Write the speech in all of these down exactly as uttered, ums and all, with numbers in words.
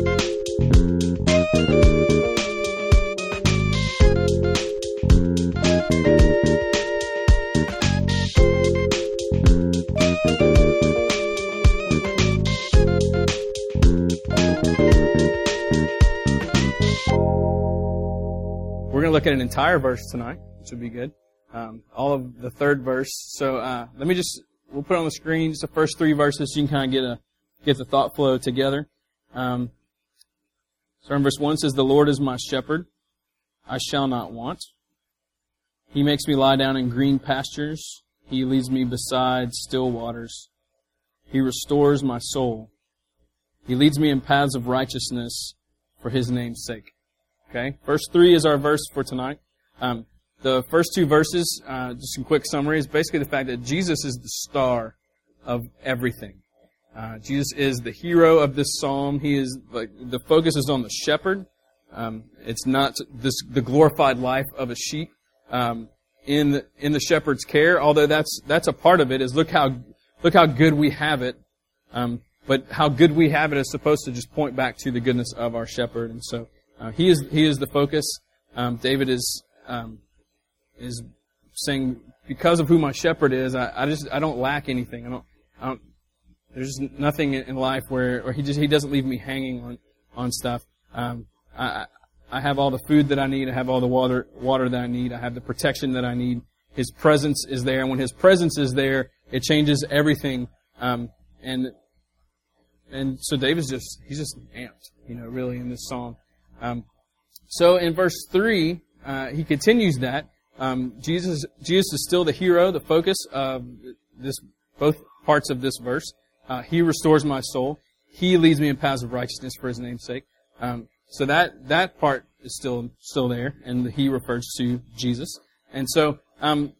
We're going to look at an entire verse tonight, which would be good. Um, all of the third verse. So uh, let me just, we'll put on the screen just the first three verses so you can kind of get a get the thought flow together. Um, so in verse one says, "The Lord is my shepherd, I shall not want. He makes me lie down in green pastures. He leads me beside still waters. He restores my soul. He leads me in paths of righteousness for His name's sake." Okay, verse three is our verse for tonight. Um, the first two verses, uh, just a quick summary, is basically the fact that Jesus is the star of everything. Uh, Jesus is the hero of this psalm. He is like the focus is on the shepherd. Um, it's not this the glorified life of a sheep um, in the, in the shepherd's care. Although that's that's a part of it. Is look how look how good we have it. Um, but how good we have it is supposed to just point back to the goodness of our shepherd. And so uh, he is he is the focus. Um, David is um, is saying, because of who my shepherd is, I, I just I don't lack anything. I don't. I don't There's nothing in life where, or he just he doesn't leave me hanging on on stuff. Um, I I have all the food that I need. I have all the water water that I need. I have the protection that I need. His presence is there, and when His presence is there, it changes everything. Um, and and so David's just he's just amped, you know, really in this psalm. Um, so in verse three, uh, he continues that um, Jesus Jesus is still the hero, the focus of this both parts of this verse. Uh, he restores my soul. He leads me in paths of righteousness for His name's sake. Um, so that that part is still still there, and He refers to Jesus. And so um,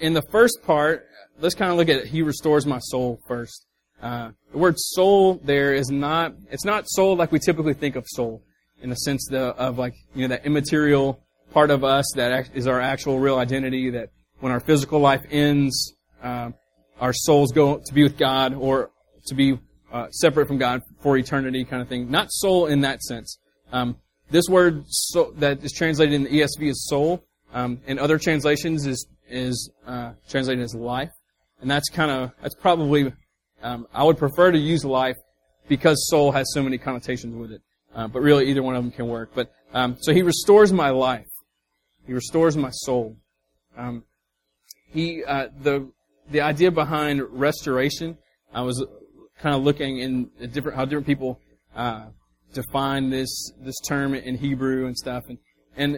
in the first part, let's kind of look at it. He restores my soul first. Uh, the word soul there is not, it's not soul like we typically think of soul, in the sense the, of like, you know, that immaterial part of us that is our actual real identity, that when our physical life ends, uh, our souls go to be with God, or to be uh, separate from God for eternity, kind of thing. Not soul in that sense. Um, this word so, that is translated in the E S V as soul, um, in other translations is is uh, translated as life, and that's kind of that's probably um, I would prefer to use life because soul has so many connotations with it. Uh, but really, either one of them can work. But um, so He restores my life. He restores my soul. Um, he uh, the The idea behind restoration, I was kind of looking in a different how different people uh, define this this term in Hebrew and stuff, and and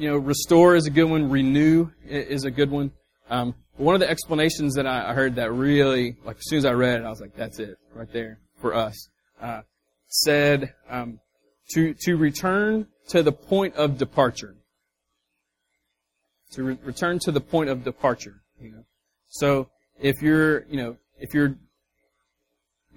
you know, restore is a good one, renew is a good one. Um, one of the explanations that I heard that really, like, as soon as I read it, I was like, that's it right there for us. Uh, said um, to to return to the point of departure, to re- return to the point of departure, you know. So if you're, you know, if you're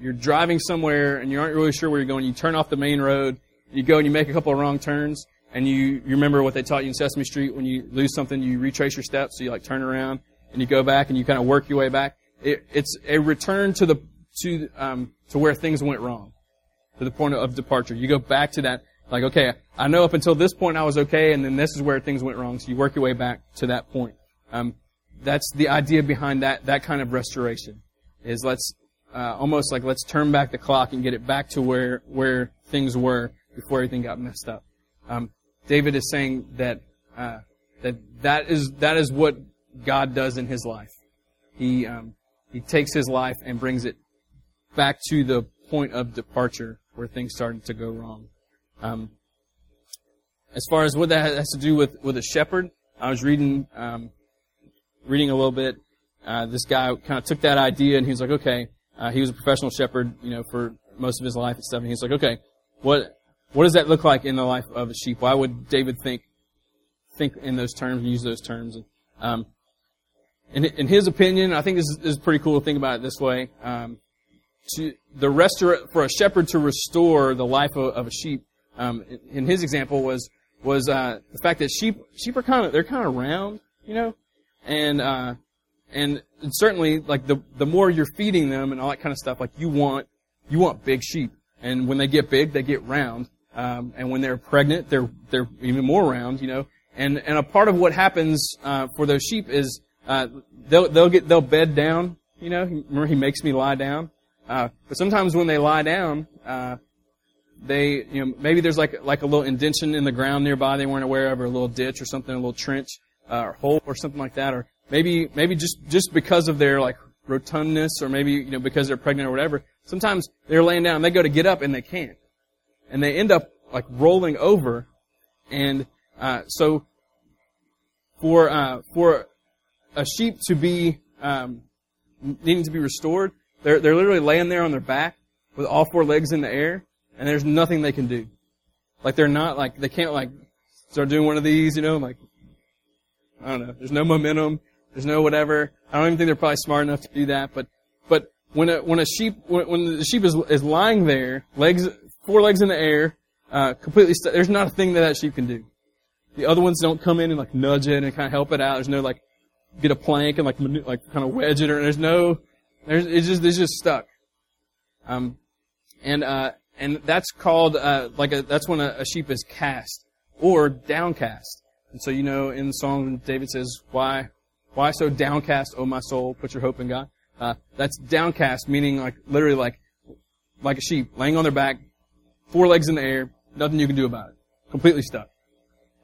you're driving somewhere and you aren't really sure where you're going, you turn off the main road, you go and you make a couple of wrong turns, and you, you remember what they taught you in Sesame Street: when you lose something, you retrace your steps, so you like turn around and you go back and you kind of work your way back. It, it's a return to the to um to where things went wrong, to the point of departure. You go back to that, like, okay, I know up until this point I was okay, and then this is where things went wrong, so you work your way back to that point. Um, That's the idea behind that that kind of restoration, is let's uh, almost like let's turn back the clock and get it back to where where things were before everything got messed up. Um, David is saying that uh, that that is that is what God does in his life. He um, he takes his life and brings it back to the point of departure where things started to go wrong. Um, as far as what that has to do with with a shepherd, I was reading. Um, Reading a little bit, uh, this guy kind of took that idea and he was like, okay, uh, he was a professional shepherd, you know, for most of his life and stuff. And he was like, okay, what what does that look like in the life of a sheep? Why would David think think in those terms and use those terms? And um, in, in his opinion, I think this is, this is pretty cool to think about it this way. Um, to the restore for a shepherd to restore the life of, of a sheep. Um, in, in his example was was uh, the fact that sheep sheep are kind of they're kind of round, you know. And, uh, and certainly, like, the, the more you're feeding them and all that kind of stuff, like, you want, you want big sheep. And when they get big, they get round. Um, and when they're pregnant, they're they're even more round, you know. And and a part of what happens uh, for those sheep is uh, they'll they'll get they'll bed down, you know. Remember, he makes me lie down. Uh, but sometimes when they lie down, uh, they you know maybe there's like like a little indentation in the ground nearby they weren't aware of, or a little ditch or something, a little trench uh, or hole or something like that, or maybe maybe just just because of their like rotundness, or maybe you know because they're pregnant or whatever. Sometimes they're laying down, and they go to get up and they can't. And they end up like rolling over, and uh, so for uh, for a sheep to be um, needing to be restored, they're they're literally laying there on their back with all four legs in the air, and there's nothing they can do. Like they're not like they can't like start doing one of these, you know, like I don't know. There's no momentum. There's no whatever. I don't even think they're probably smart enough to do that. But but when a when a sheep when, when the sheep is is lying there, legs. Four legs in the air, uh, completely st- there's not a thing that that sheep can do. The other ones don't come in and like nudge it and kind of help it out. There's no like, get a plank and like, manu- like kind of wedge it, or there's no, there's, it's just, it's just stuck. Um, and, uh, and that's called, uh, like a, that's when a, a sheep is cast or downcast. And so, you know, in the song, David says, why, why so downcast, O my soul, put your hope in God. Uh, that's downcast, meaning like, literally like, like a sheep laying on their back, four legs in the air, nothing you can do about it. Completely stuck.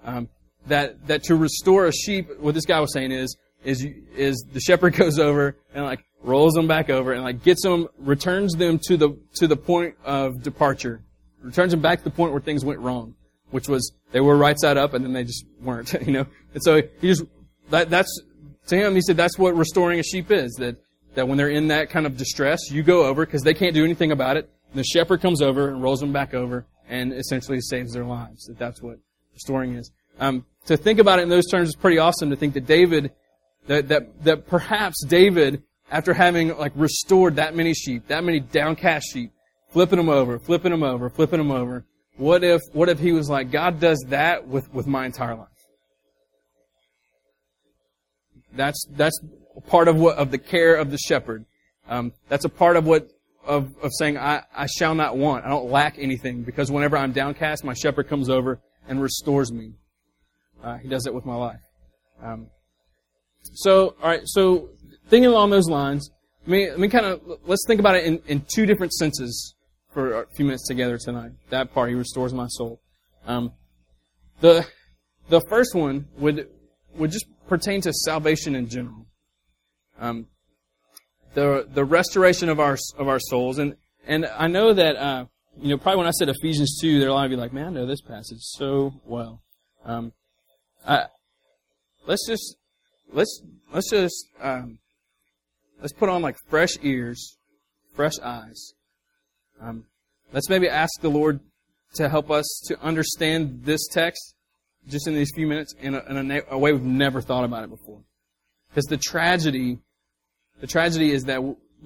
Um, that that to restore a sheep, what this guy was saying is is is the shepherd goes over and like rolls them back over and like gets them, returns them to the to the point of departure, returns them back to the point where things went wrong, which was they were right side up and then they just weren't, you know. And so he just that that's to him. He said that's what restoring a sheep is. That that when they're in that kind of distress, you go over because they can't do anything about it. The shepherd comes over and rolls them back over and essentially saves their lives. That that's what restoring is. Um, to think about it in those terms is pretty awesome. To think that David, that that that perhaps David, after having like restored that many sheep, that many downcast sheep, flipping them over, flipping them over, flipping them over. What if what if he was like, God does that with with my entire life? That's that's part of what of the care of the shepherd. Um, that's a part of what. Of, of saying, I, I shall not want. I don't lack anything because whenever I'm downcast, my shepherd comes over and restores me. Uh, he does it with my life. Um, so, all right. So, thinking along those lines, I mean, I mean, kind of let's think about it in, in two different senses for a few minutes together tonight. That part, he restores my soul. Um, the the first one would would just pertain to salvation in general. Um, The, the restoration of our of our souls, and and I know that uh, you know probably when I said Ephesians two, there are a lot of you like, man, I know this passage so well. Um, I, let's just let's let's just um, let's put on like fresh ears, fresh eyes. Um, let's maybe ask the Lord to help us to understand this text just in these few minutes in a, in a, a way we've never thought about it before, because the tragedy. The tragedy is that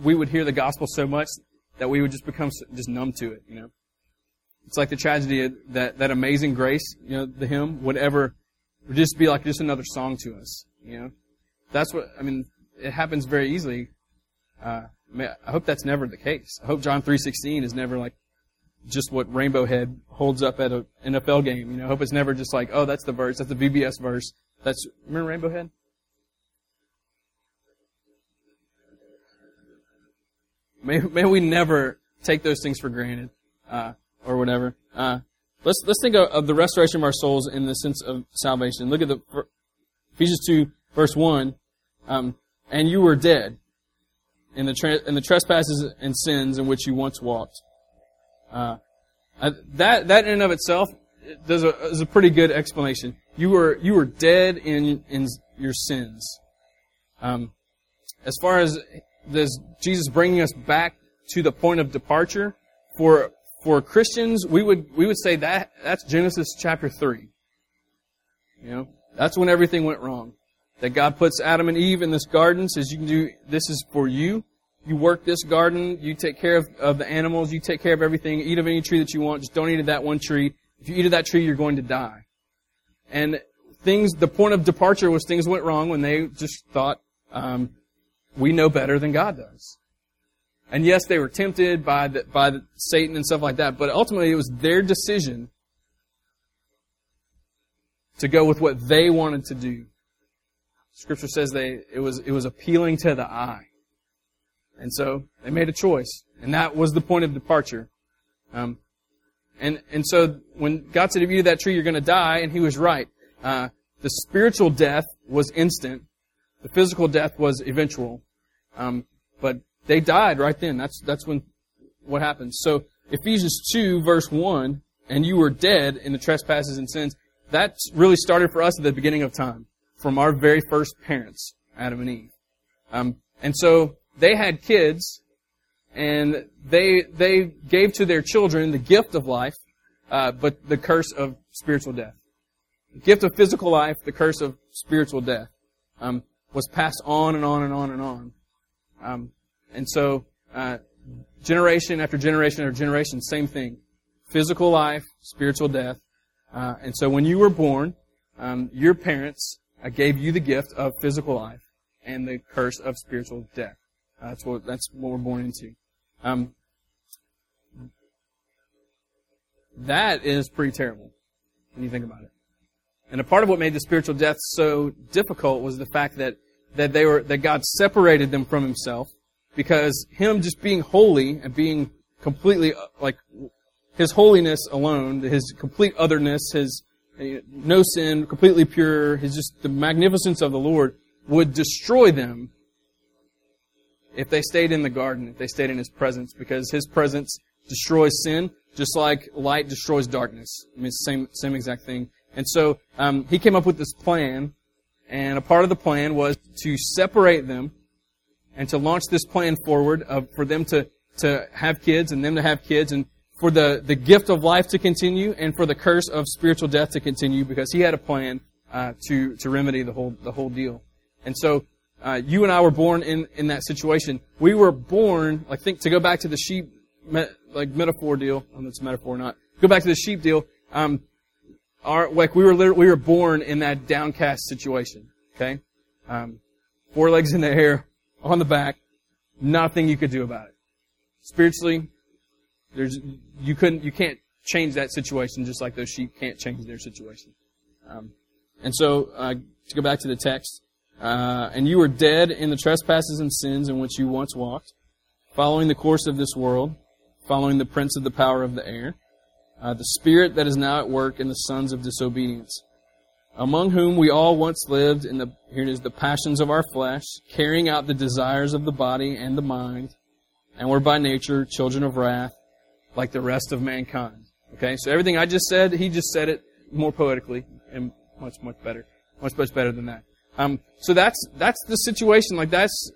we would hear the gospel so much that we would just become just numb to it, you know. It's like the tragedy that that Amazing Grace, you know, the hymn, whatever, would just be like just another song to us, you know. That's what, I mean, it happens very easily. Uh, I, mean, I hope that's never the case. I hope John three sixteen is never like just what Rainbow Head holds up at an N F L game, you know. I hope it's never just like, oh, that's the verse, that's the V B S verse. That's, remember Rainbow Head? May, may we never take those things for granted, uh, or whatever. Uh, let's let's think of, of the restoration of our souls in the sense of salvation. Look at the Ephesians two, verse one. Um, and you were dead in the tra- in the trespasses and sins in which you once walked. Uh, I, that that in and of itself does a, is a pretty good explanation. You were you were dead in in your sins. Um, as far as Does Jesus bringing us back to the point of departure? For for Christians, we would we would say that that's Genesis chapter three. You know, that's when everything went wrong. That God puts Adam and Eve in this garden, says you can do this is for you. You work this garden, you take care of, of the animals, you take care of everything, eat of any tree that you want, just don't eat of that one tree. If you eat of that tree, you're going to die. And things the point of departure was things went wrong when they just thought, um, we know better than God does. And yes, they were tempted by the, by the Satan and stuff like that, but ultimately it was their decision to go with what they wanted to do. Scripture says they it was it was appealing to the eye. And so they made a choice, and that was the point of departure. Um, and and so when God said, "If you eat that tree, you're going to die," and He was right. Uh, the spiritual death was instant; the physical death was eventual. Um, but they died right then. That's that's when what happened. So Ephesians two verse one, and you were dead in the trespasses and sins. That really started for us at the beginning of time, from our very first parents, Adam and Eve. Um, and so they had kids, and they they gave to their children the gift of life, uh, but the curse of spiritual death. The gift of physical life, the curse of spiritual death, um, was passed on and on and on and on. Um, And so, uh, generation after generation after generation, same thing. Physical life, spiritual death. Uh, and so when you were born, um, your parents uh, gave you the gift of physical life and the curse of spiritual death. Uh, that's what, that's what we're born into. Um, that is pretty terrible when you think about it. And a part of what made the spiritual death so difficult was the fact that, that they were, that God separated them from Himself. Because Him just being holy and being completely, like, His holiness alone, His complete otherness, His you know, no sin, completely pure, His just the magnificence of the Lord would destroy them if they stayed in the garden, if they stayed in His presence, because His presence destroys sin, just like light destroys darkness. I mean, it's the same, same exact thing. And so um, He came up with this plan, and a part of the plan was to separate them and to launch this plan forward of, for them to, to have kids and them to have kids and for the, the gift of life to continue and for the curse of spiritual death to continue, because He had a plan uh, to, to remedy the whole, the whole deal. And so uh, you and I were born in, in that situation. We were born, I think, to go back to the sheep me, like metaphor deal. I don't know if it's a metaphor or not. Go back to the sheep deal. Um, our, like we were literally, we were born in that downcast situation. Okay, um, four legs in the air. On the back, nothing you could do about it. Spiritually, there's you couldn't, you can't change that situation, just like those sheep can't change their situation. Um, and so, uh, to go back to the text, uh, and you were dead in the trespasses and sins in which you once walked, following the course of this world, following the prince of the power of the air, uh, the spirit that is now at work in the sons of disobedience. Among whom we all once lived in the, here it is, the passions of our flesh, carrying out the desires of the body and the mind, and were by nature children of wrath, like the rest of mankind. Okay, so everything I just said, he just said it more poetically and much, much better, much, much better than that. Um, so that's that's the situation. Like that's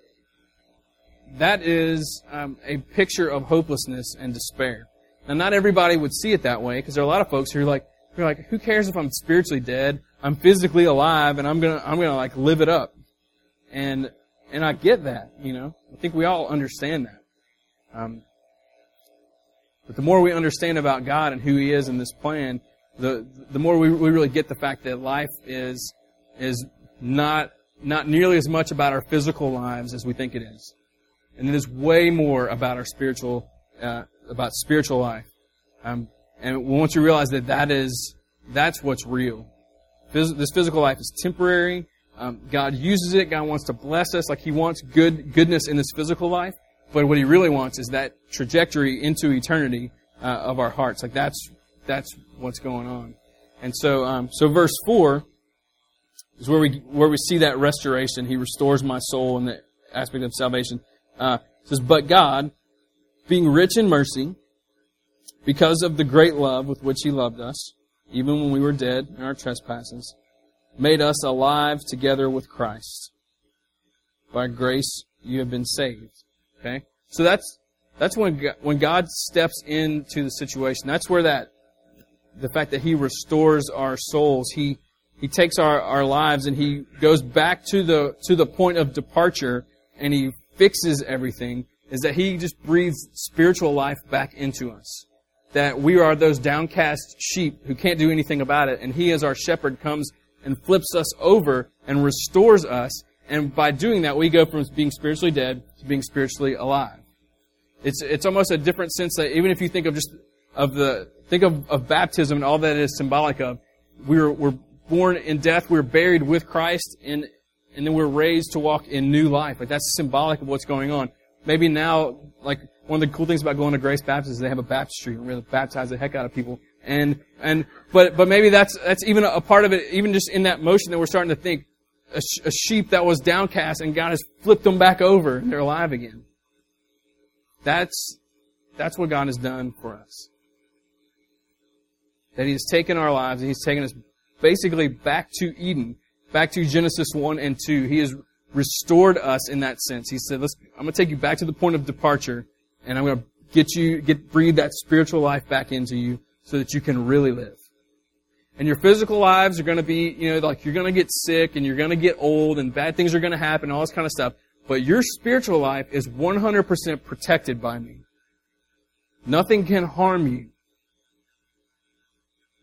that is um, a picture of hopelessness and despair. Now, not everybody would see it that way, because there are a lot of folks who are like, who are like, who cares if I'm spiritually dead? I'm physically alive, and I'm gonna, I'm gonna like live it up, and and I get that, you know. I think we all understand that. Um, but the more we understand about God and who He is in this plan, the the more we we really get the fact that life is is not not nearly as much about our physical lives as we think it is, and it is way more about our spiritual uh, about spiritual life. Um, and once you realize that that is that's what's real. This physical life is temporary. Um, God uses it. God wants to bless us. Like He wants good goodness in this physical life. But what He really wants is that trajectory into eternity uh, of our hearts. Like that's that's what's going on. And so, um, so verse four is where we where we see that restoration. He restores my soul in the aspect of salvation. Uh, it says, but God, being rich in mercy, because of the great love with which He loved us, even when we were dead in our trespasses, made us alive together with Christ. By grace you have been saved. Okay, so that's that's when God, when God steps into the situation. That's where that the fact that He restores our souls, He He takes our, our lives and He goes back to the to the point of departure, and He fixes everything. Is that He just breathes spiritual life back into us. That we are those downcast sheep who can't do anything about it. And He, as our shepherd, comes and flips us over and restores us. And by doing that, we go from being spiritually dead to being spiritually alive. It's it's almost a different sense that even if you think of just of the think of, of baptism and all that it is symbolic of, we were we're born in death, we're buried with Christ, and and then we're raised to walk in new life. Like that's symbolic of what's going on. Maybe now, like one of the cool things about going to Grace Baptist is they have a baptistry and really baptize the heck out of people. And and but but maybe that's that's even a part of it. Even just in that motion that we're starting to think, a, sh- a sheep that was downcast and God has flipped them back over and they're alive again. That's that's what God has done for us. That He's taken our lives and He's taken us basically back to Eden, back to Genesis one and two. He has restored us in that sense. He said, "Let's. I'm going to take you back to the point of departure, and I'm going to get you get breathe that spiritual life back into you." So that you can really live. And your physical lives are going to be, you know, like you're going to get sick and you're going to get old and bad things are going to happen, all this kind of stuff. But your spiritual life is one hundred percent protected by me. Nothing can harm you.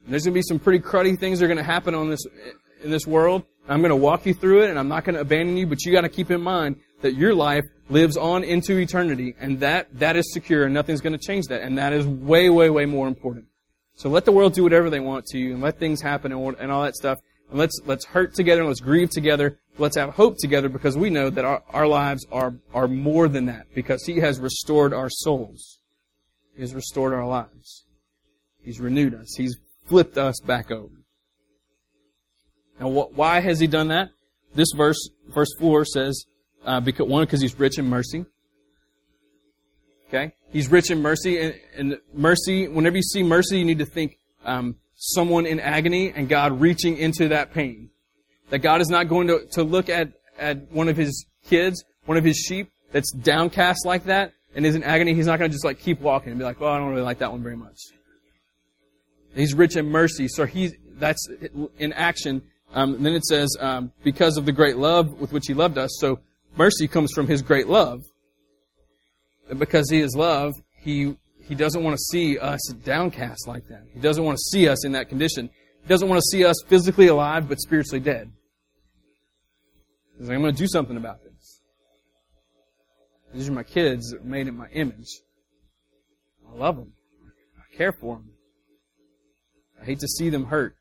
And there's going to be some pretty cruddy things that are going to happen on this in this world. I'm going to walk you through it and I'm not going to abandon you, but you got to keep in mind that your life lives on into eternity and that that is secure and nothing's going to change that. And that is way, way, way more important. So let the world do whatever they want to you and let things happen and all that stuff. And let's, let's hurt together and let's grieve together. Let's have hope together because we know that our, our lives are, are more than that because He has restored our souls. He has restored our lives. He's renewed us. He's flipped us back over. Now wh- why has He done that? This verse, verse four says, uh, because, one, because He's rich in mercy. Okay? He's rich in mercy, and, and mercy, whenever you see mercy, you need to think um, someone in agony and God reaching into that pain. That God is not going to, to look at, at one of His kids, one of His sheep that's downcast like that and is in agony. He's not going to just like keep walking and be like, well, I don't really like that one very much. He's rich in mercy, so he's, that's in action. Um, and then it says, um, because of the great love with which He loved us, so mercy comes from His great love. Because He is love, He He doesn't want to see us downcast like that. He doesn't want to see us in that condition. He doesn't want to see us physically alive but spiritually dead. He's like, I'm going to do something about this. These are my kids that are made in my image. I love them. I care for them. I hate to see them hurt.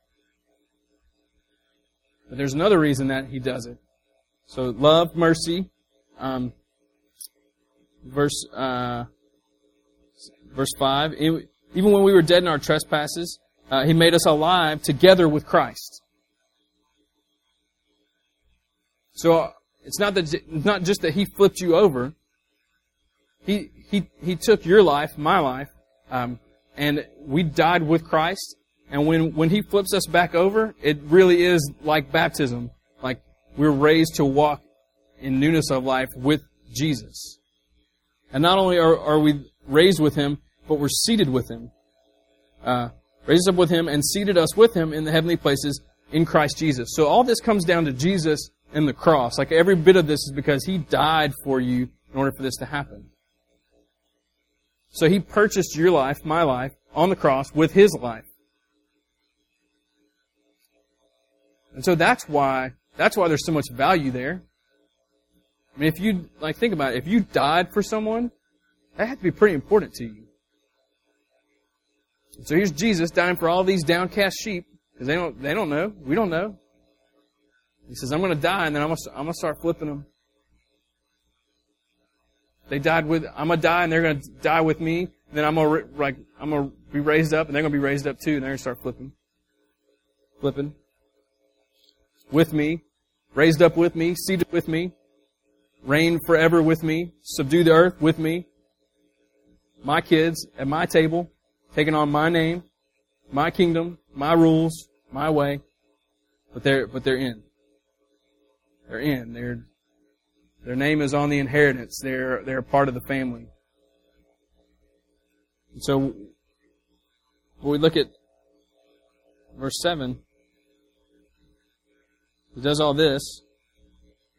But there's another reason that He does it. So love, mercy, um, Verse uh, verse five, even when we were dead in our trespasses, uh, He made us alive together with Christ. So it's not that it's not just that He flipped you over. He he he took your life, my life, um, and we died with Christ. And when when He flips us back over, it really is like baptism, like we're raised to walk in newness of life with Jesus. And not only are, are we raised with Him, but we're seated with Him. Uh, raised up with Him and seated us with Him in the heavenly places in Christ Jesus. So all this comes down to Jesus and the cross. Like every bit of this is because He died for you in order for this to happen. So He purchased your life, my life, on the cross with His life. And so that's why, that's why there's so much value there. I mean, if you, like, think about it. If you died for someone, that had to be pretty important to you. So here's Jesus dying for all these downcast sheep, because they don't, they don't know. We don't know. He says, I'm going to die, and then I'm going to, I'm going to start flipping them. They died with, I'm going to die, and they're going to die with me. And then I'm going to, like, I'm going to be raised up, and they're going to be raised up too, and they're going to start flipping. Flipping. With me. Raised up with me. Seated with me. Reign forever with me, subdue the earth with me, my kids at my table, taking on my name, my kingdom, my rules, my way. But they're, but they're in. They're in. They're, their name is on the inheritance. They're, they're part of the family. And so, when we look at verse seven, it does all this.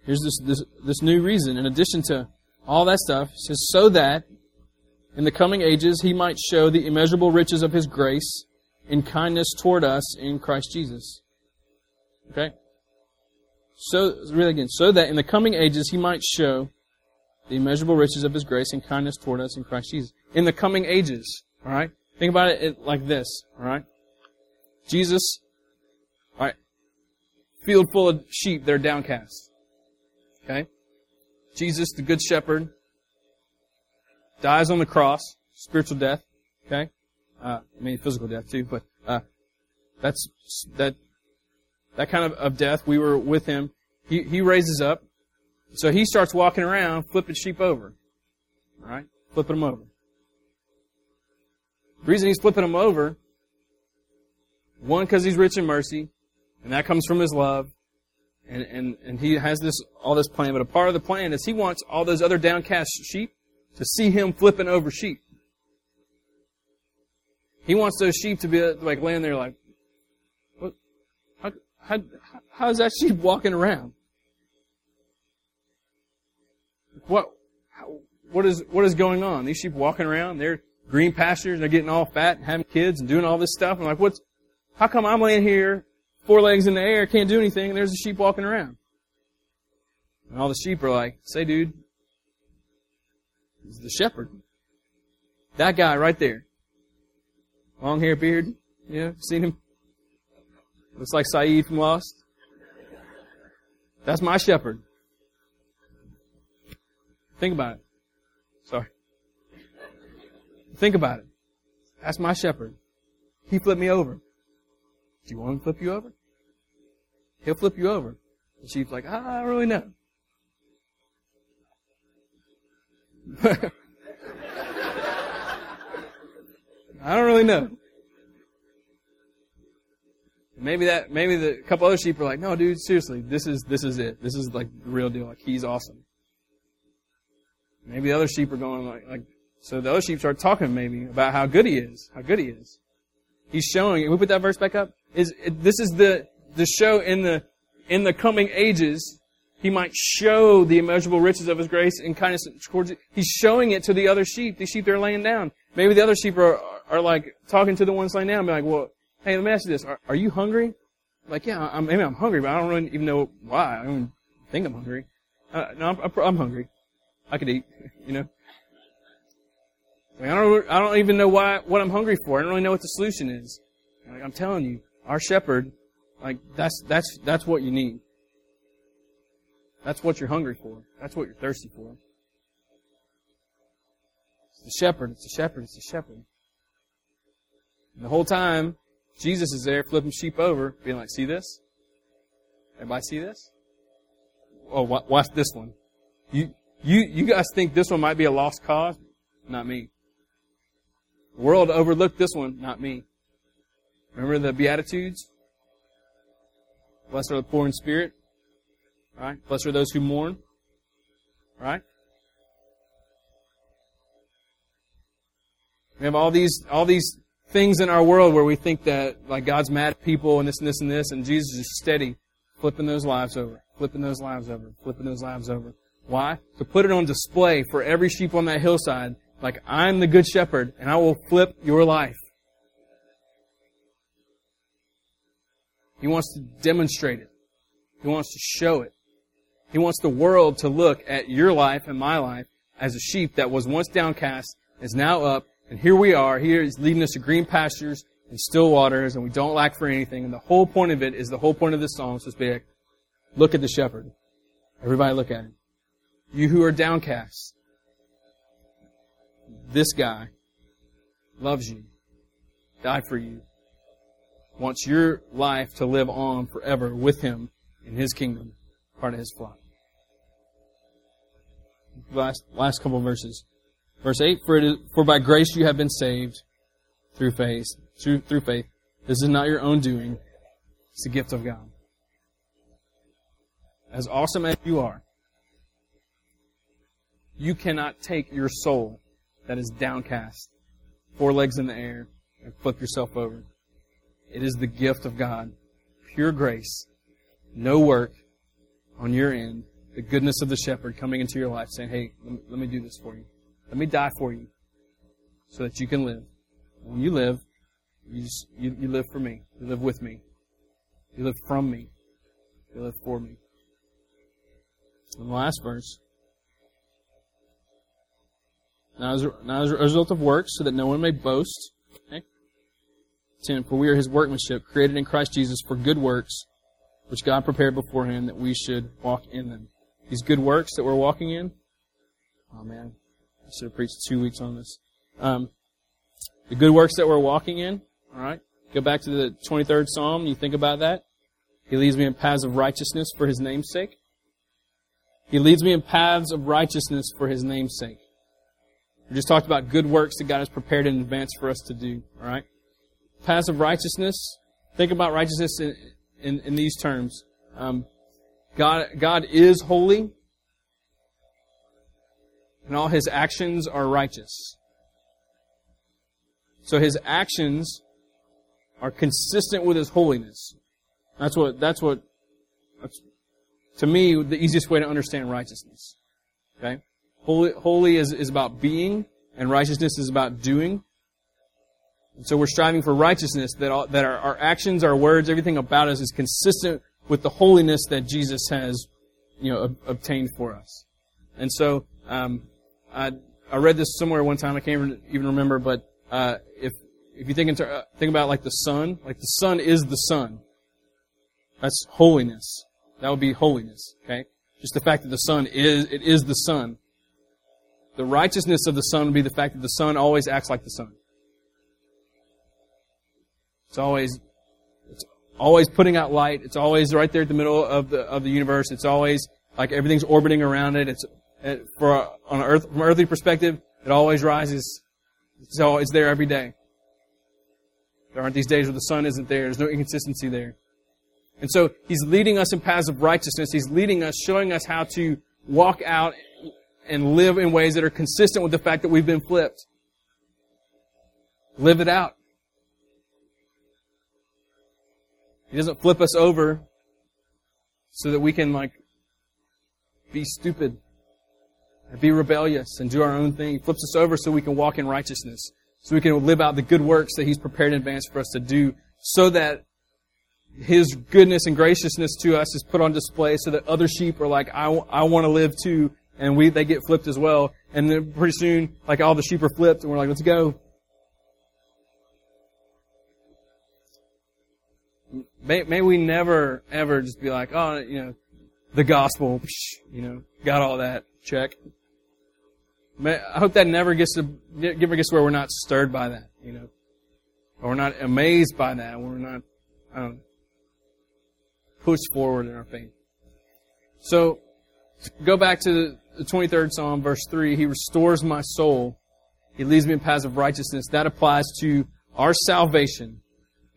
Here's this, this this new reason. In addition to all that stuff, it says, so that in the coming ages He might show the immeasurable riches of His grace in kindness toward us in Christ Jesus. Okay? So, read really again. So that in the coming ages He might show the immeasurable riches of His grace and kindness toward us in Christ Jesus. In the coming ages, all right? Think about it like this, all right? Jesus, all right, field full of sheep, they're downcast, okay? Jesus, the good shepherd, dies on the cross, spiritual death, okay? Uh, I mean, physical death too, but uh, that's that that kind of, of death. We were with Him. He, he raises up. So He starts walking around, flipping sheep over. All right? Flipping them over. The reason He's flipping them over, one, because He's rich in mercy, and that comes from His love, and, and, and He has this all this plan. But a part of the plan is He wants all those other downcast sheep to see Him flipping over sheep. He wants those sheep to be like laying there like, what? How, how, how is that sheep walking around? What, how, what is what is going on? These sheep walking around, they're green pastures, and they're getting all fat and having kids and doing all this stuff. I'm like, what's? How come I'm laying here, four legs in the air, can't do anything, and there's a sheep walking around? And all the sheep are like, say, dude, this is the shepherd. That guy right there. Long hair, beard. Yeah, seen him. Looks like Saeed from Lost. That's my shepherd. Think about it. Sorry. Think about it. That's my shepherd. He flipped me over. Do you want him to flip you over? He'll flip you over. The sheep's like, I don't really know. I don't really know. Maybe that. Maybe the a couple other sheep are like, "No, dude, seriously, this is this is it. This is like the real deal. Like He's awesome." Maybe the other sheep are going like, like so. The other sheep start talking maybe about how good He is, how good He is. He's showing. Can we put that verse back up? Is it, this is the the show in the in the coming ages. He might show the immeasurable riches of His grace and kindness towards it. He's showing it to the other sheep. These sheep, they're laying down. Maybe the other sheep are, are, are like talking to the ones laying down and be like, well, hey, let me ask you this. Are, are you hungry? Like, yeah, I'm, maybe I'm hungry, but I don't really even know why. I don't even think I'm hungry. Uh, no, I'm, I'm, I'm hungry. I could eat, you know. Like, I don't I don't even know why what I'm hungry for. I don't really know what the solution is. Like, I'm telling you, our shepherd, like, that's that's that's what you need. That's what you're hungry for. That's what you're thirsty for. It's the shepherd. It's the shepherd. It's the shepherd. And the whole time, Jesus is there flipping sheep over, being like, see this? Everybody see this? Oh, watch this one. You you you guys think this one might be a lost cause? Not me. The world overlooked this one. Not me. Remember the Beatitudes? Blessed are the poor in spirit. Right? Blessed are those who mourn. Right? We have all these all these things in our world where we think that like God's mad at people and this and this and this, and Jesus is steady, flipping those lives over, flipping those lives over, flipping those lives over. Why? To put it on display for every sheep on that hillside, like I'm the good shepherd and I will flip your life. He wants to demonstrate it. He wants to show it. He wants the world to look at your life and my life as a sheep that was once downcast, is now up, and here we are. Here He's leading us to green pastures and still waters, and we don't lack for anything. And the whole point of it is the whole point of this song. So it's be like, look at the shepherd. Everybody look at him. You who are downcast, this guy loves you, died for you, wants your life to live on forever with him in his kingdom, part of his flock. Last, last couple of verses. Verse eight, for, it is, for by grace you have been saved through faith. Through, through faith. This is not your own doing. It's the gift of God. As awesome as you are, you cannot take your soul that is downcast, four legs in the air, and flip yourself over. It is the gift of God. Pure grace. No work on your end. The goodness of the shepherd coming into your life saying, hey, let me, let me do this for you. Let me die for you so that you can live. When you live, you, just, you, you live for me. You live with me. You live from me. You live for me. And the last verse, not as, not as a result of works, so that no one may boast. Okay. ten, for we are his workmanship, created in Christ Jesus for good works, which God prepared beforehand that we should walk in them. These good works that we're walking in. Oh, man. I should have preached two weeks on this. Um, the good works that we're walking in, all right? Go back to the twenty-third Psalm. You think about that. He leads me in paths of righteousness for his name's sake. He leads me in paths of righteousness for his name's sake. We just talked about good works that God has prepared in advance for us to do, all right? Paths of righteousness. Think about righteousness in, in, in these terms. Um, God, God is holy, and all his actions are righteous. So his actions are consistent with his holiness. That's what, that's what, that's, to me, the easiest way to understand righteousness. Okay? Holy, holy is, is about being, and righteousness is about doing. And so we're striving for righteousness, that all, that our, our actions, our words, everything about us is consistent with the holiness that Jesus has, you know, ob- obtained for us. And so, um, I, I read this somewhere one time, I can't even remember, but, uh, if, if you think, in ter- think about like the sun, like the sun is the sun. That's holiness. That would be holiness, okay? Just the fact that the sun is, it is the sun. The righteousness of the sun would be the fact that the sun always acts like the sun. It's always, it's always putting out light. It's always right there at the middle of the, of the universe. It's always, like, everything's orbiting around it. It's, it, for, on an earth, from an earthly perspective, it always rises. It's always there every day. There aren't these days where the sun isn't there. There's no inconsistency there. And so he's leading us in paths of righteousness. He's leading us, showing us how to walk out and live in ways that are consistent with the fact that we've been flipped. Live it out. He doesn't flip us over so that we can, like, be stupid and be rebellious and do our own thing. He flips us over so we can walk in righteousness, so we can live out the good works that he's prepared in advance for us to do, so that his goodness and graciousness to us is put on display, so that other sheep are like, I, w- I want to live too, and we they get flipped as well. And then pretty soon, like, all the sheep are flipped, and we're like, let's go. May, may we never, ever just be like, oh, you know, the gospel, psh, you know, got all that, check. May, I hope that never gets to, never gets to where we're not stirred by that, you know, or we're not amazed by that, or we're not, I don't know, push forward in our faith. So, go back to the twenty-third Psalm, verse three. He restores my soul. He leads me in paths of righteousness. That applies to our salvation.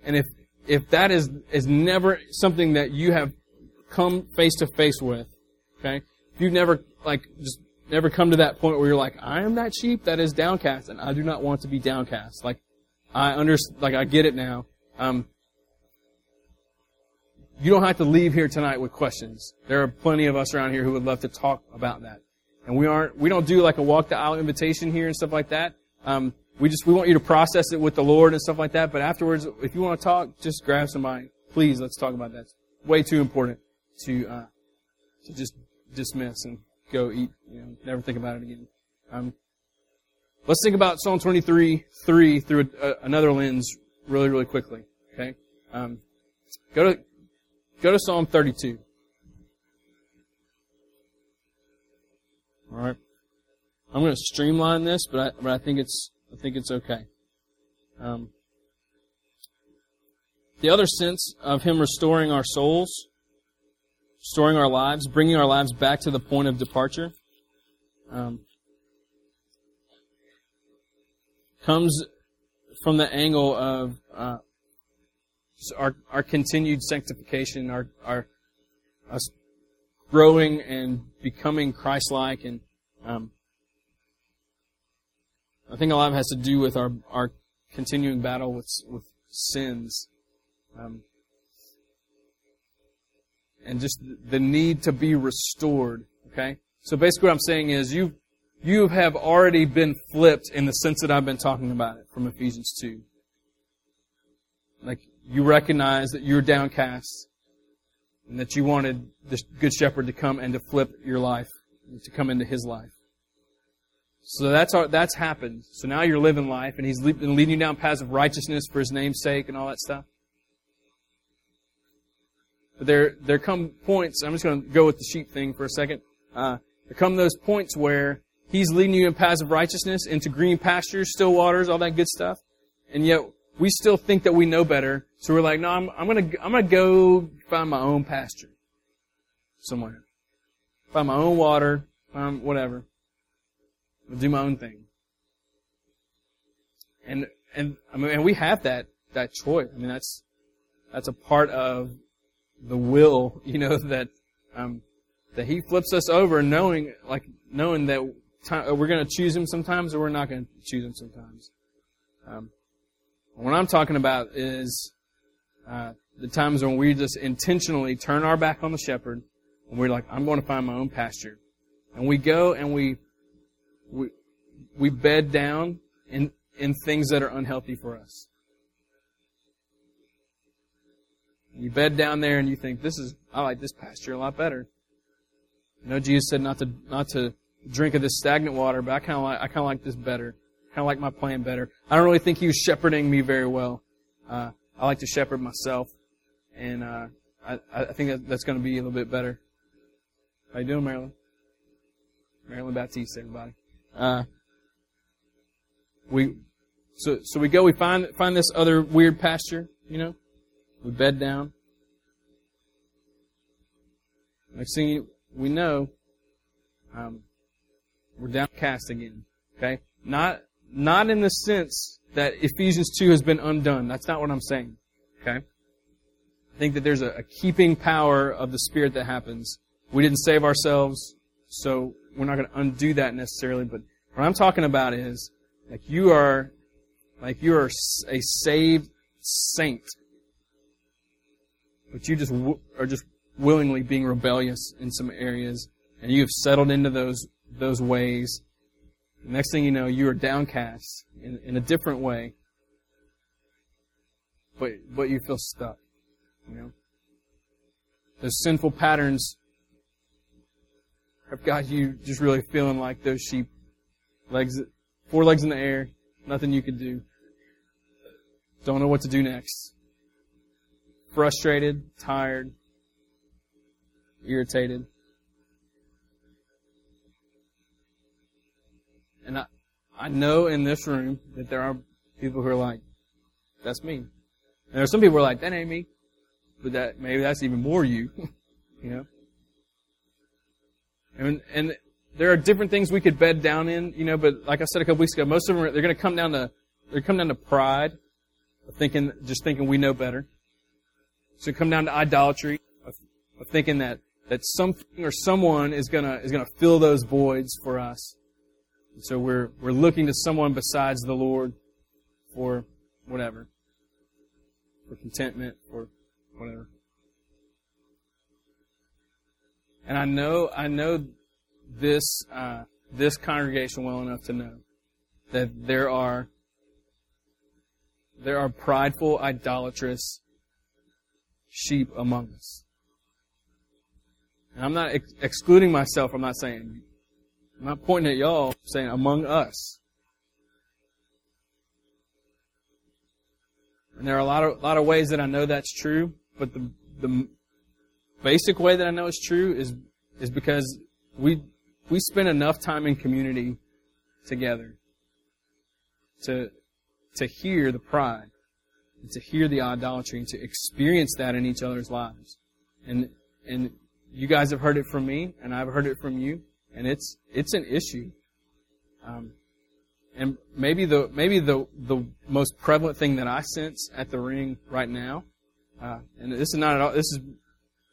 And if if that is is never something that you have come face to face with, okay? If you've never like just never come to that point where you're like, I am that sheep that is downcast, and I do not want to be downcast. Like I under like I get it now. Um. You don't have to leave here tonight with questions. There are plenty of us around here who would love to talk about that. And we aren't, we don't do like a walk the aisle invitation here and stuff like that. Um, we just, we want you to process it with the Lord and stuff like that. But afterwards, if you want to talk, just grab somebody. Please, let's talk about that. It's way too important to, uh, to just dismiss and go eat, you know, never think about it again. Um, let's think about Psalm twenty-three, three through a, a, another lens really, really quickly. Okay? Um, go to, Go to Psalm thirty-two. All right, I'm going to streamline this, but I, but I think it's I think it's okay. Um, the other sense of him restoring our souls, restoring our lives, bringing our lives back to the point of departure, um, comes from the angle of Uh, Our, our continued sanctification, our, our us growing and becoming Christ-like, and um, I think a lot of it has to do with our our continuing battle with with sins, um, and just the need to be restored. Okay, so basically, what I'm saying is you you have already been flipped in the sense that I've been talking about it from Ephesians two, like. You recognize that you're downcast and that you wanted the good shepherd to come and to flip your life, to come into his life. So that's our, that's happened. So now you're living life, and he's been leading you down paths of righteousness for his name's sake and all that stuff. But there there come points, I'm just going to go with the sheep thing for a second. Uh, there come those points where he's leading you in paths of righteousness into green pastures, still waters, all that good stuff. And yet we still think that we know better. So we're like, no, I'm, I'm going to I'm gonna go find my own pasture somewhere. Find my own water, find whatever. I'll do my own thing. And and I mean, and we have that that choice. I mean, that's that's a part of the will, you know, that um, that he flips us over, knowing like knowing that time, we're going to choose him sometimes, or we're not going to choose him sometimes. Um, what I'm talking about is uh, the times when we just intentionally turn our back on the shepherd, and we're like, I'm going to find my own pasture, and we go and we. We we bed down in in things that are unhealthy for us. You bed down there and you think, this is I like this pasture a lot better. You know, Jesus said not to not to drink of this stagnant water, but I kinda like I kinda like this better. I kinda like my plan better. I don't really think he was shepherding me very well. Uh, I like to shepherd myself, and uh, I I think that that's gonna be a little bit better. How you doing, Marilyn? Marilyn Baptiste, everybody. Uh, we, so, so we go, we find, find this other weird pasture, you know, we bed down. Next thing we know, um, we're downcast again. Okay. Not, not in the sense that Ephesians two has been undone. That's not what I'm saying. Okay. I think that there's a, a keeping power of the Spirit that happens. We didn't save ourselves, so we're not going to undo that necessarily, but what I'm talking about is like you are, like you are a saved saint, but you just w- are just willingly being rebellious in some areas, and you have settled into those those ways. The next thing you know, you are downcast in, in a different way, but but you feel stuck. You know, those sinful patterns have got you just really feeling like those sheep, legs, four legs in the air, nothing you can do. Don't know what to do next. Frustrated, tired, irritated. And I, I know in this room that there are people who are like, that's me. And there are some people who are like, that ain't me. But that maybe that's even more you, you know? And, and there are different things we could bed down in, you know, but like I said a couple weeks ago, most of them, are, they're going to come down to, they're come down to pride, of thinking, just thinking we know better. So come down to idolatry, of, of thinking that, that something or someone is going to, is going to fill those voids for us. And so we're, we're looking to someone besides the Lord for whatever, for contentment, for whatever. And I know, I know this, uh, this congregation well enough to know that there are, there are prideful, idolatrous sheep among us. And I'm not ex- excluding myself. I'm not saying, I'm not pointing at y'all, I'm saying among us. And there are a lot of, lot of ways that I know that's true, but the, the, basic way that I know it's true is is because we we spend enough time in community together to to hear the pride, and to hear the idolatry, and to experience that in each other's lives. And and you guys have heard it from me, and I've heard it from you, and it's it's an issue. Um, and maybe the maybe the the most prevalent thing that I sense at the ring right now, uh, and this is not at all this is.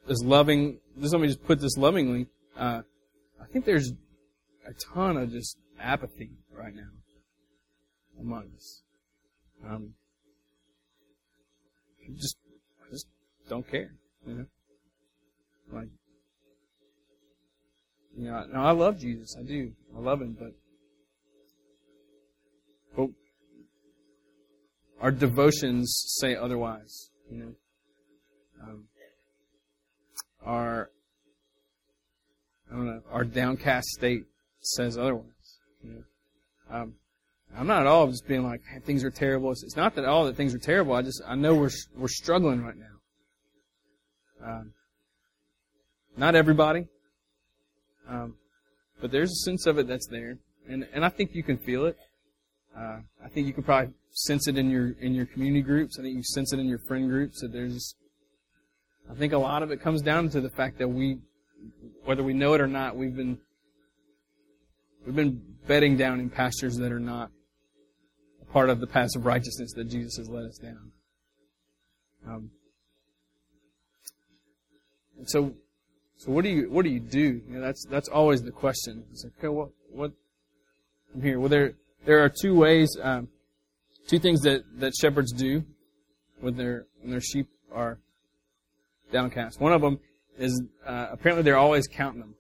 This loving, this let me just put this lovingly. Uh, I think there's a ton of just apathy right now among us. Um, just, just don't care. You know, like, you know, no, I love Jesus. I do. I love him, but, but our devotions say otherwise. You know. Um, Our, I don't know, our downcast state says otherwise. You know? Um, I'm not at all just being like, hey, things are terrible. It's, it's not that all that things are terrible. I just I know we're we're struggling right now. Um, not everybody, um, but there's a sense of it that's there, and and I think you can feel it. Uh, I think you can probably sense it in your in your community groups. I think you sense it in your friend groups. That there's, I think a lot of it comes down to the fact that we, whether we know it or not, we've been we've been bedding down in pastures that are not a part of the paths of righteousness that Jesus has led us down. Um, and so, so what do you what do you do? You know, that's that's always the question. It's like, okay, well, what I'm here. Well, there. There are two ways, um, two things that, that shepherds do when their when their sheep are downcast. One of them is uh, apparently they're always counting them.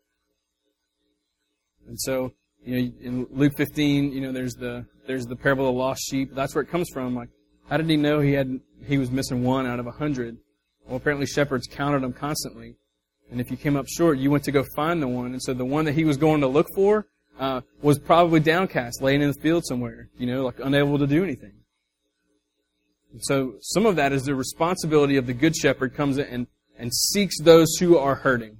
And so, you know, in Luke fifteen, you know, there's the there's the parable of the lost sheep. That's where it comes from. Like, how did he know he had he was missing one out of a hundred? Well, apparently shepherds counted them constantly, and if you came up short, you went to go find the one. And so the one that he was going to look for Uh, was probably downcast, laying in the field somewhere, you know, like unable to do anything. And so some of that is the responsibility of the good shepherd comes in and, and seeks those who are hurting.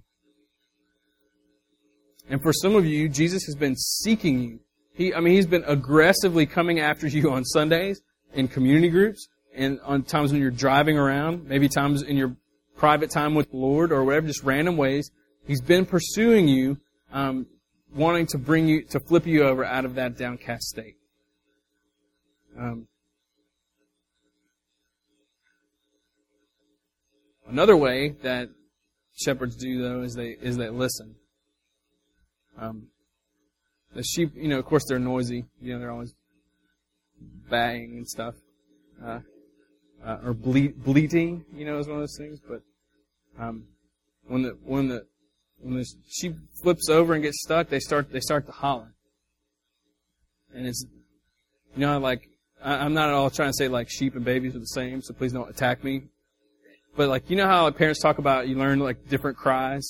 And for some of you, Jesus has been seeking you. He, I mean, he's been aggressively coming after you on Sundays, in community groups, and on times when you're driving around, maybe times in your private time with the Lord or whatever, just random ways. He's been pursuing you, um, wanting to bring you, to flip you over out of that downcast state. Um, another way that shepherds do, though, is they is they listen. Um, the sheep, you know, of course, they're noisy. You know, they're always baying and stuff, uh, uh, or ble- bleating. You know, is one of those things. But um, when the when the When the sheep flips over and gets stuck, they start they start to holler. And it's, you know, like, I, I'm not at all trying to say, like, sheep and babies are the same, so please don't attack me. But, like, you know how like, parents talk about, you learn, like, different cries?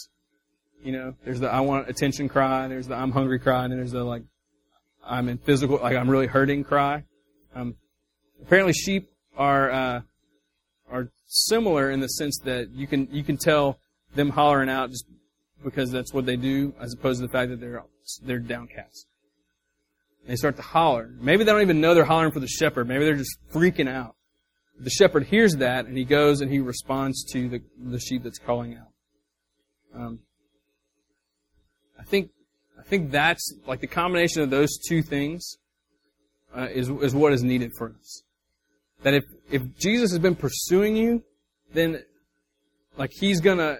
You know, there's the I want attention cry, there's the I'm hungry cry, and there's the, like, I'm in physical, like, I'm really hurting cry. Um, apparently sheep are, uh, are similar in the sense that you can, you can tell them hollering out just because that's what they do, as opposed to the fact that they're they're downcast. They start to holler. Maybe they don't even know they're hollering for the shepherd. Maybe they're just freaking out. The shepherd hears that, and he goes and he responds to the the sheep that's calling out. Um, I think I think that's like the combination of those two things uh, is is what is needed for us. That if if Jesus has been pursuing you, then like he's gonna.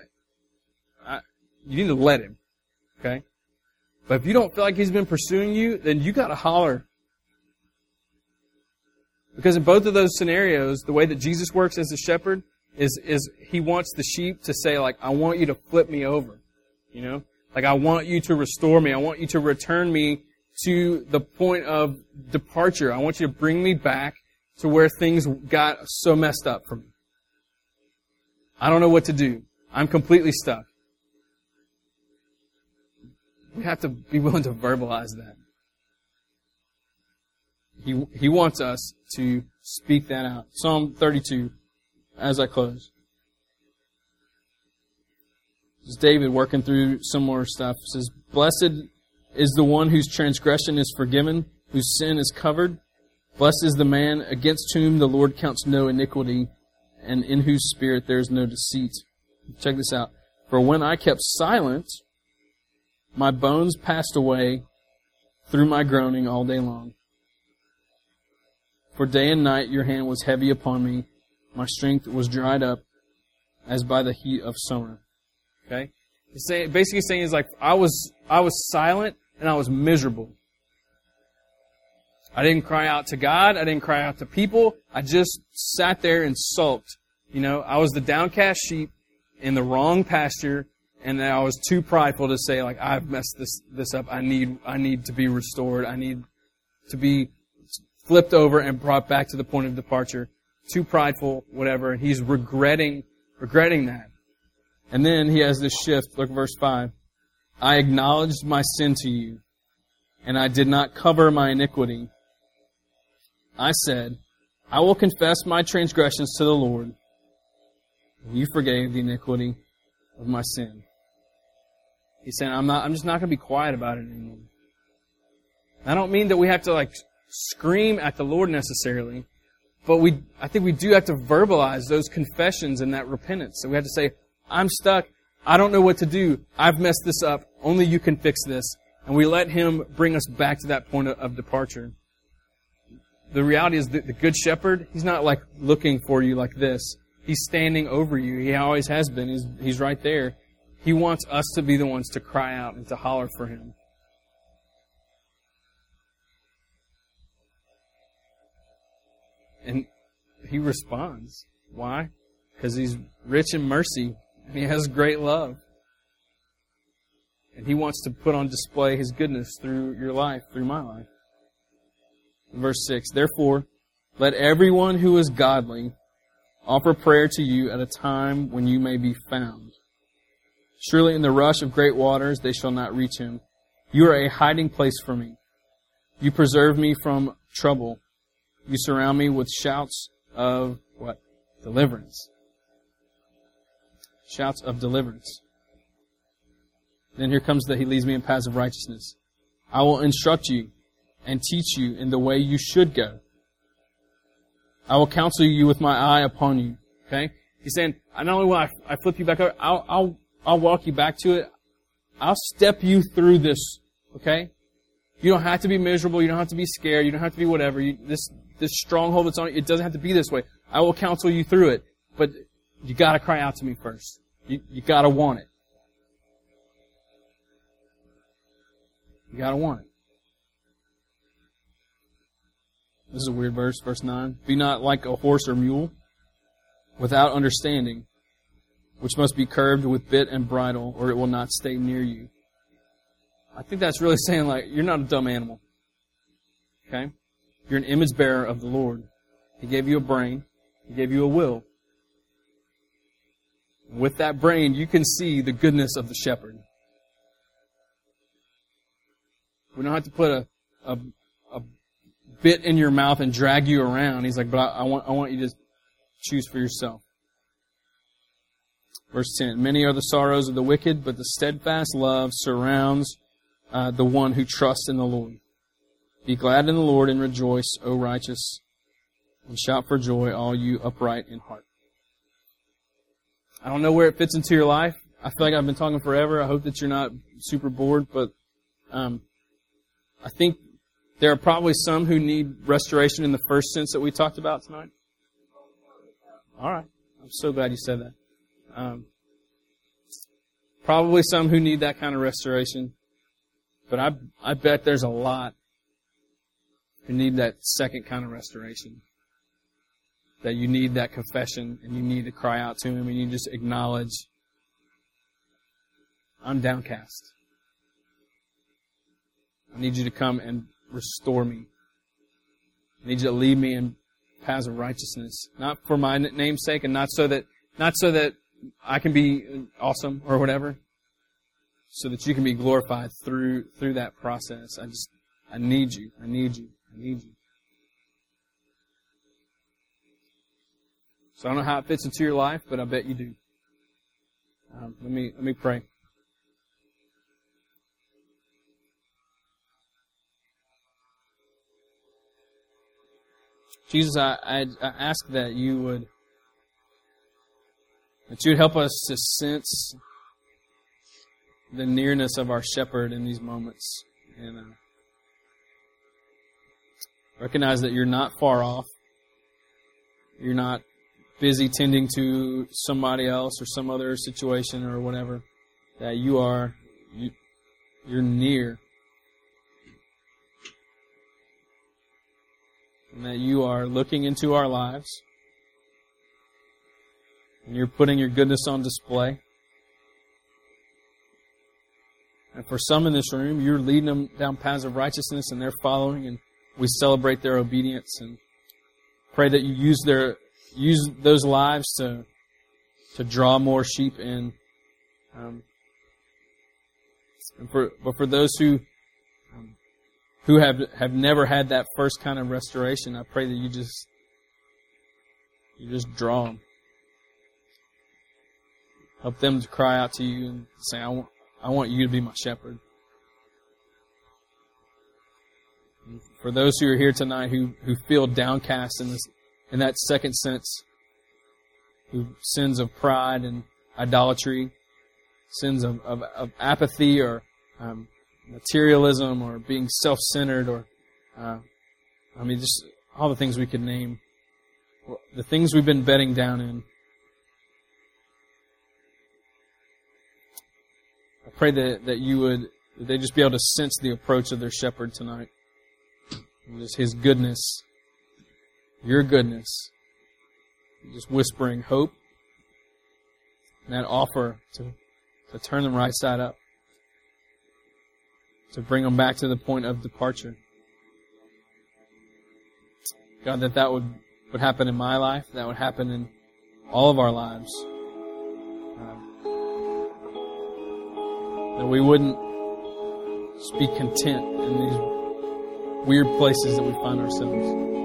You need to let him, okay? But if you don't feel like he's been pursuing you, then you got to holler. Because in both of those scenarios, the way that Jesus works as a shepherd is is he wants the sheep to say, like, I want you to flip me over, you know? Like, I want you to restore me. I want you to return me to the point of departure. I want you to bring me back to where things got so messed up for me. I don't know what to do. I'm completely stuck. We have to be willing to verbalize that. He he wants us to speak that out. Psalm thirty-two, as I close. This is David working through some more stuff. It says, Blessed is the one whose transgression is forgiven, whose sin is covered. Blessed is the man against whom the Lord counts no iniquity, and in whose spirit there is no deceit. Check this out. For when I kept silent, my bones passed away through my groaning all day long. For day and night your hand was heavy upon me. My strength was dried up as by the heat of summer. Okay? He's saying, basically saying is like, I was, I was silent and I was miserable. I didn't cry out to God. I didn't cry out to people. I just sat there and sulked. You know, I was the downcast sheep in the wrong pasture. And I was too prideful to say, like, I've messed this, this up. I need, I need to be restored. I need to be flipped over and brought back to the point of departure. Too prideful, whatever. And he's regretting, regretting that. And then he has this shift. Look at verse five. I acknowledged my sin to you, and I did not cover my iniquity. I said, I will confess my transgressions to the Lord. And you forgave the iniquity of my sin. He's saying, I'm not, I'm just not going to be quiet about it anymore. I don't mean that we have to like scream at the Lord necessarily, but we, I think we do have to verbalize those confessions and that repentance. So we have to say, I'm stuck. I don't know what to do. I've messed this up. Only you can fix this. And we let Him bring us back to that point of departure. The reality is that the Good Shepherd, He's not like looking for you like this. He's standing over you. He always has been. He's, he's right there. He wants us to be the ones to cry out and to holler for Him. And He responds. Why? Because He's rich in mercy and He has great love. And He wants to put on display His goodness through your life, through my life. Verse six, therefore, let everyone who is godly offer prayer to you at a time when you may be found. Surely in the rush of great waters they shall not reach Him. You are a hiding place for me. You preserve me from trouble. You surround me with shouts of, what? Deliverance. Shouts of deliverance. Then here comes that He leads me in paths of righteousness. I will instruct you and teach you in the way you should go. I will counsel you with my eye upon you. Okay? He's saying, not only will I, I flip you back over, I'll, I'll, I'll walk you back to it. I'll step you through this. Okay? You don't have to be miserable. You don't have to be scared. You don't have to be whatever. You, this, this stronghold that's on it, it doesn't have to be this way. I will counsel you through it. But you gotta cry out to me first. You, you gotta want it. You gotta want it. This is a weird verse, verse nine. Be not like a horse or mule, without understanding, which must be curbed with bit and bridle, or it will not stay near you. I think that's really saying, like, you're not a dumb animal. Okay? You're an image bearer of the Lord. He gave you a brain. He gave you a will. With that brain, you can see the goodness of the shepherd. We don't have to put a... a bit in your mouth and drag you around. He's like, but I, I want I want you to choose for yourself. Verse ten, many are the sorrows of the wicked, but the steadfast love surrounds uh, the one who trusts in the Lord. Be glad in the Lord and rejoice, O righteous, and shout for joy, all you upright in heart. I don't know where it fits into your life. I feel like I've been talking forever. I hope that you're not super bored, but um, I think there are probably some who need restoration in the first sense that we talked about tonight. All right. I'm so glad you said that. Um, probably some who need that kind of restoration. But I I bet there's a lot who need that second kind of restoration. That you need that confession and you need to cry out to Him and you just acknowledge, I'm downcast. I need you to come and restore me. I need you to lead me in paths of righteousness, not for my name's sake, and not so that not so that I can be awesome or whatever, so that you can be glorified through through that process. I just I need you. I need you. I need you. So I don't know how it fits into your life, but I bet you do. Um, let me let me pray. Jesus, I, I, I ask that you would that you would help us to sense the nearness of our shepherd in these moments, and uh, recognize that you're not far off. You're not busy tending to somebody else or some other situation or whatever. That you are you, you're near. And that you are looking into our lives. And you're putting your goodness on display. And for some in this room, you're leading them down paths of righteousness and they're following, and we celebrate their obedience and pray that you use their use those lives to to draw more sheep in. Um, and for but for those who um, who have, have never had that first kind of restoration, I pray that you just, you just draw them. Help them to cry out to you and say, I want, I want you to be my shepherd. And for those who are here tonight who, who feel downcast in this, in that second sense, who sins of pride and idolatry, sins of, of, of apathy or um, materialism or being self-centered or, uh, I mean, just all the things we could name, the things we've been bedding down in. I pray that, that you would, that they just be able to sense the approach of their shepherd tonight. And just his goodness, your goodness, just whispering hope, and that offer to, to turn them right side up, to bring them back to the point of departure. God, that that would, would happen in my life, that would happen in all of our lives. That we wouldn't just be content in these weird places that we find ourselves.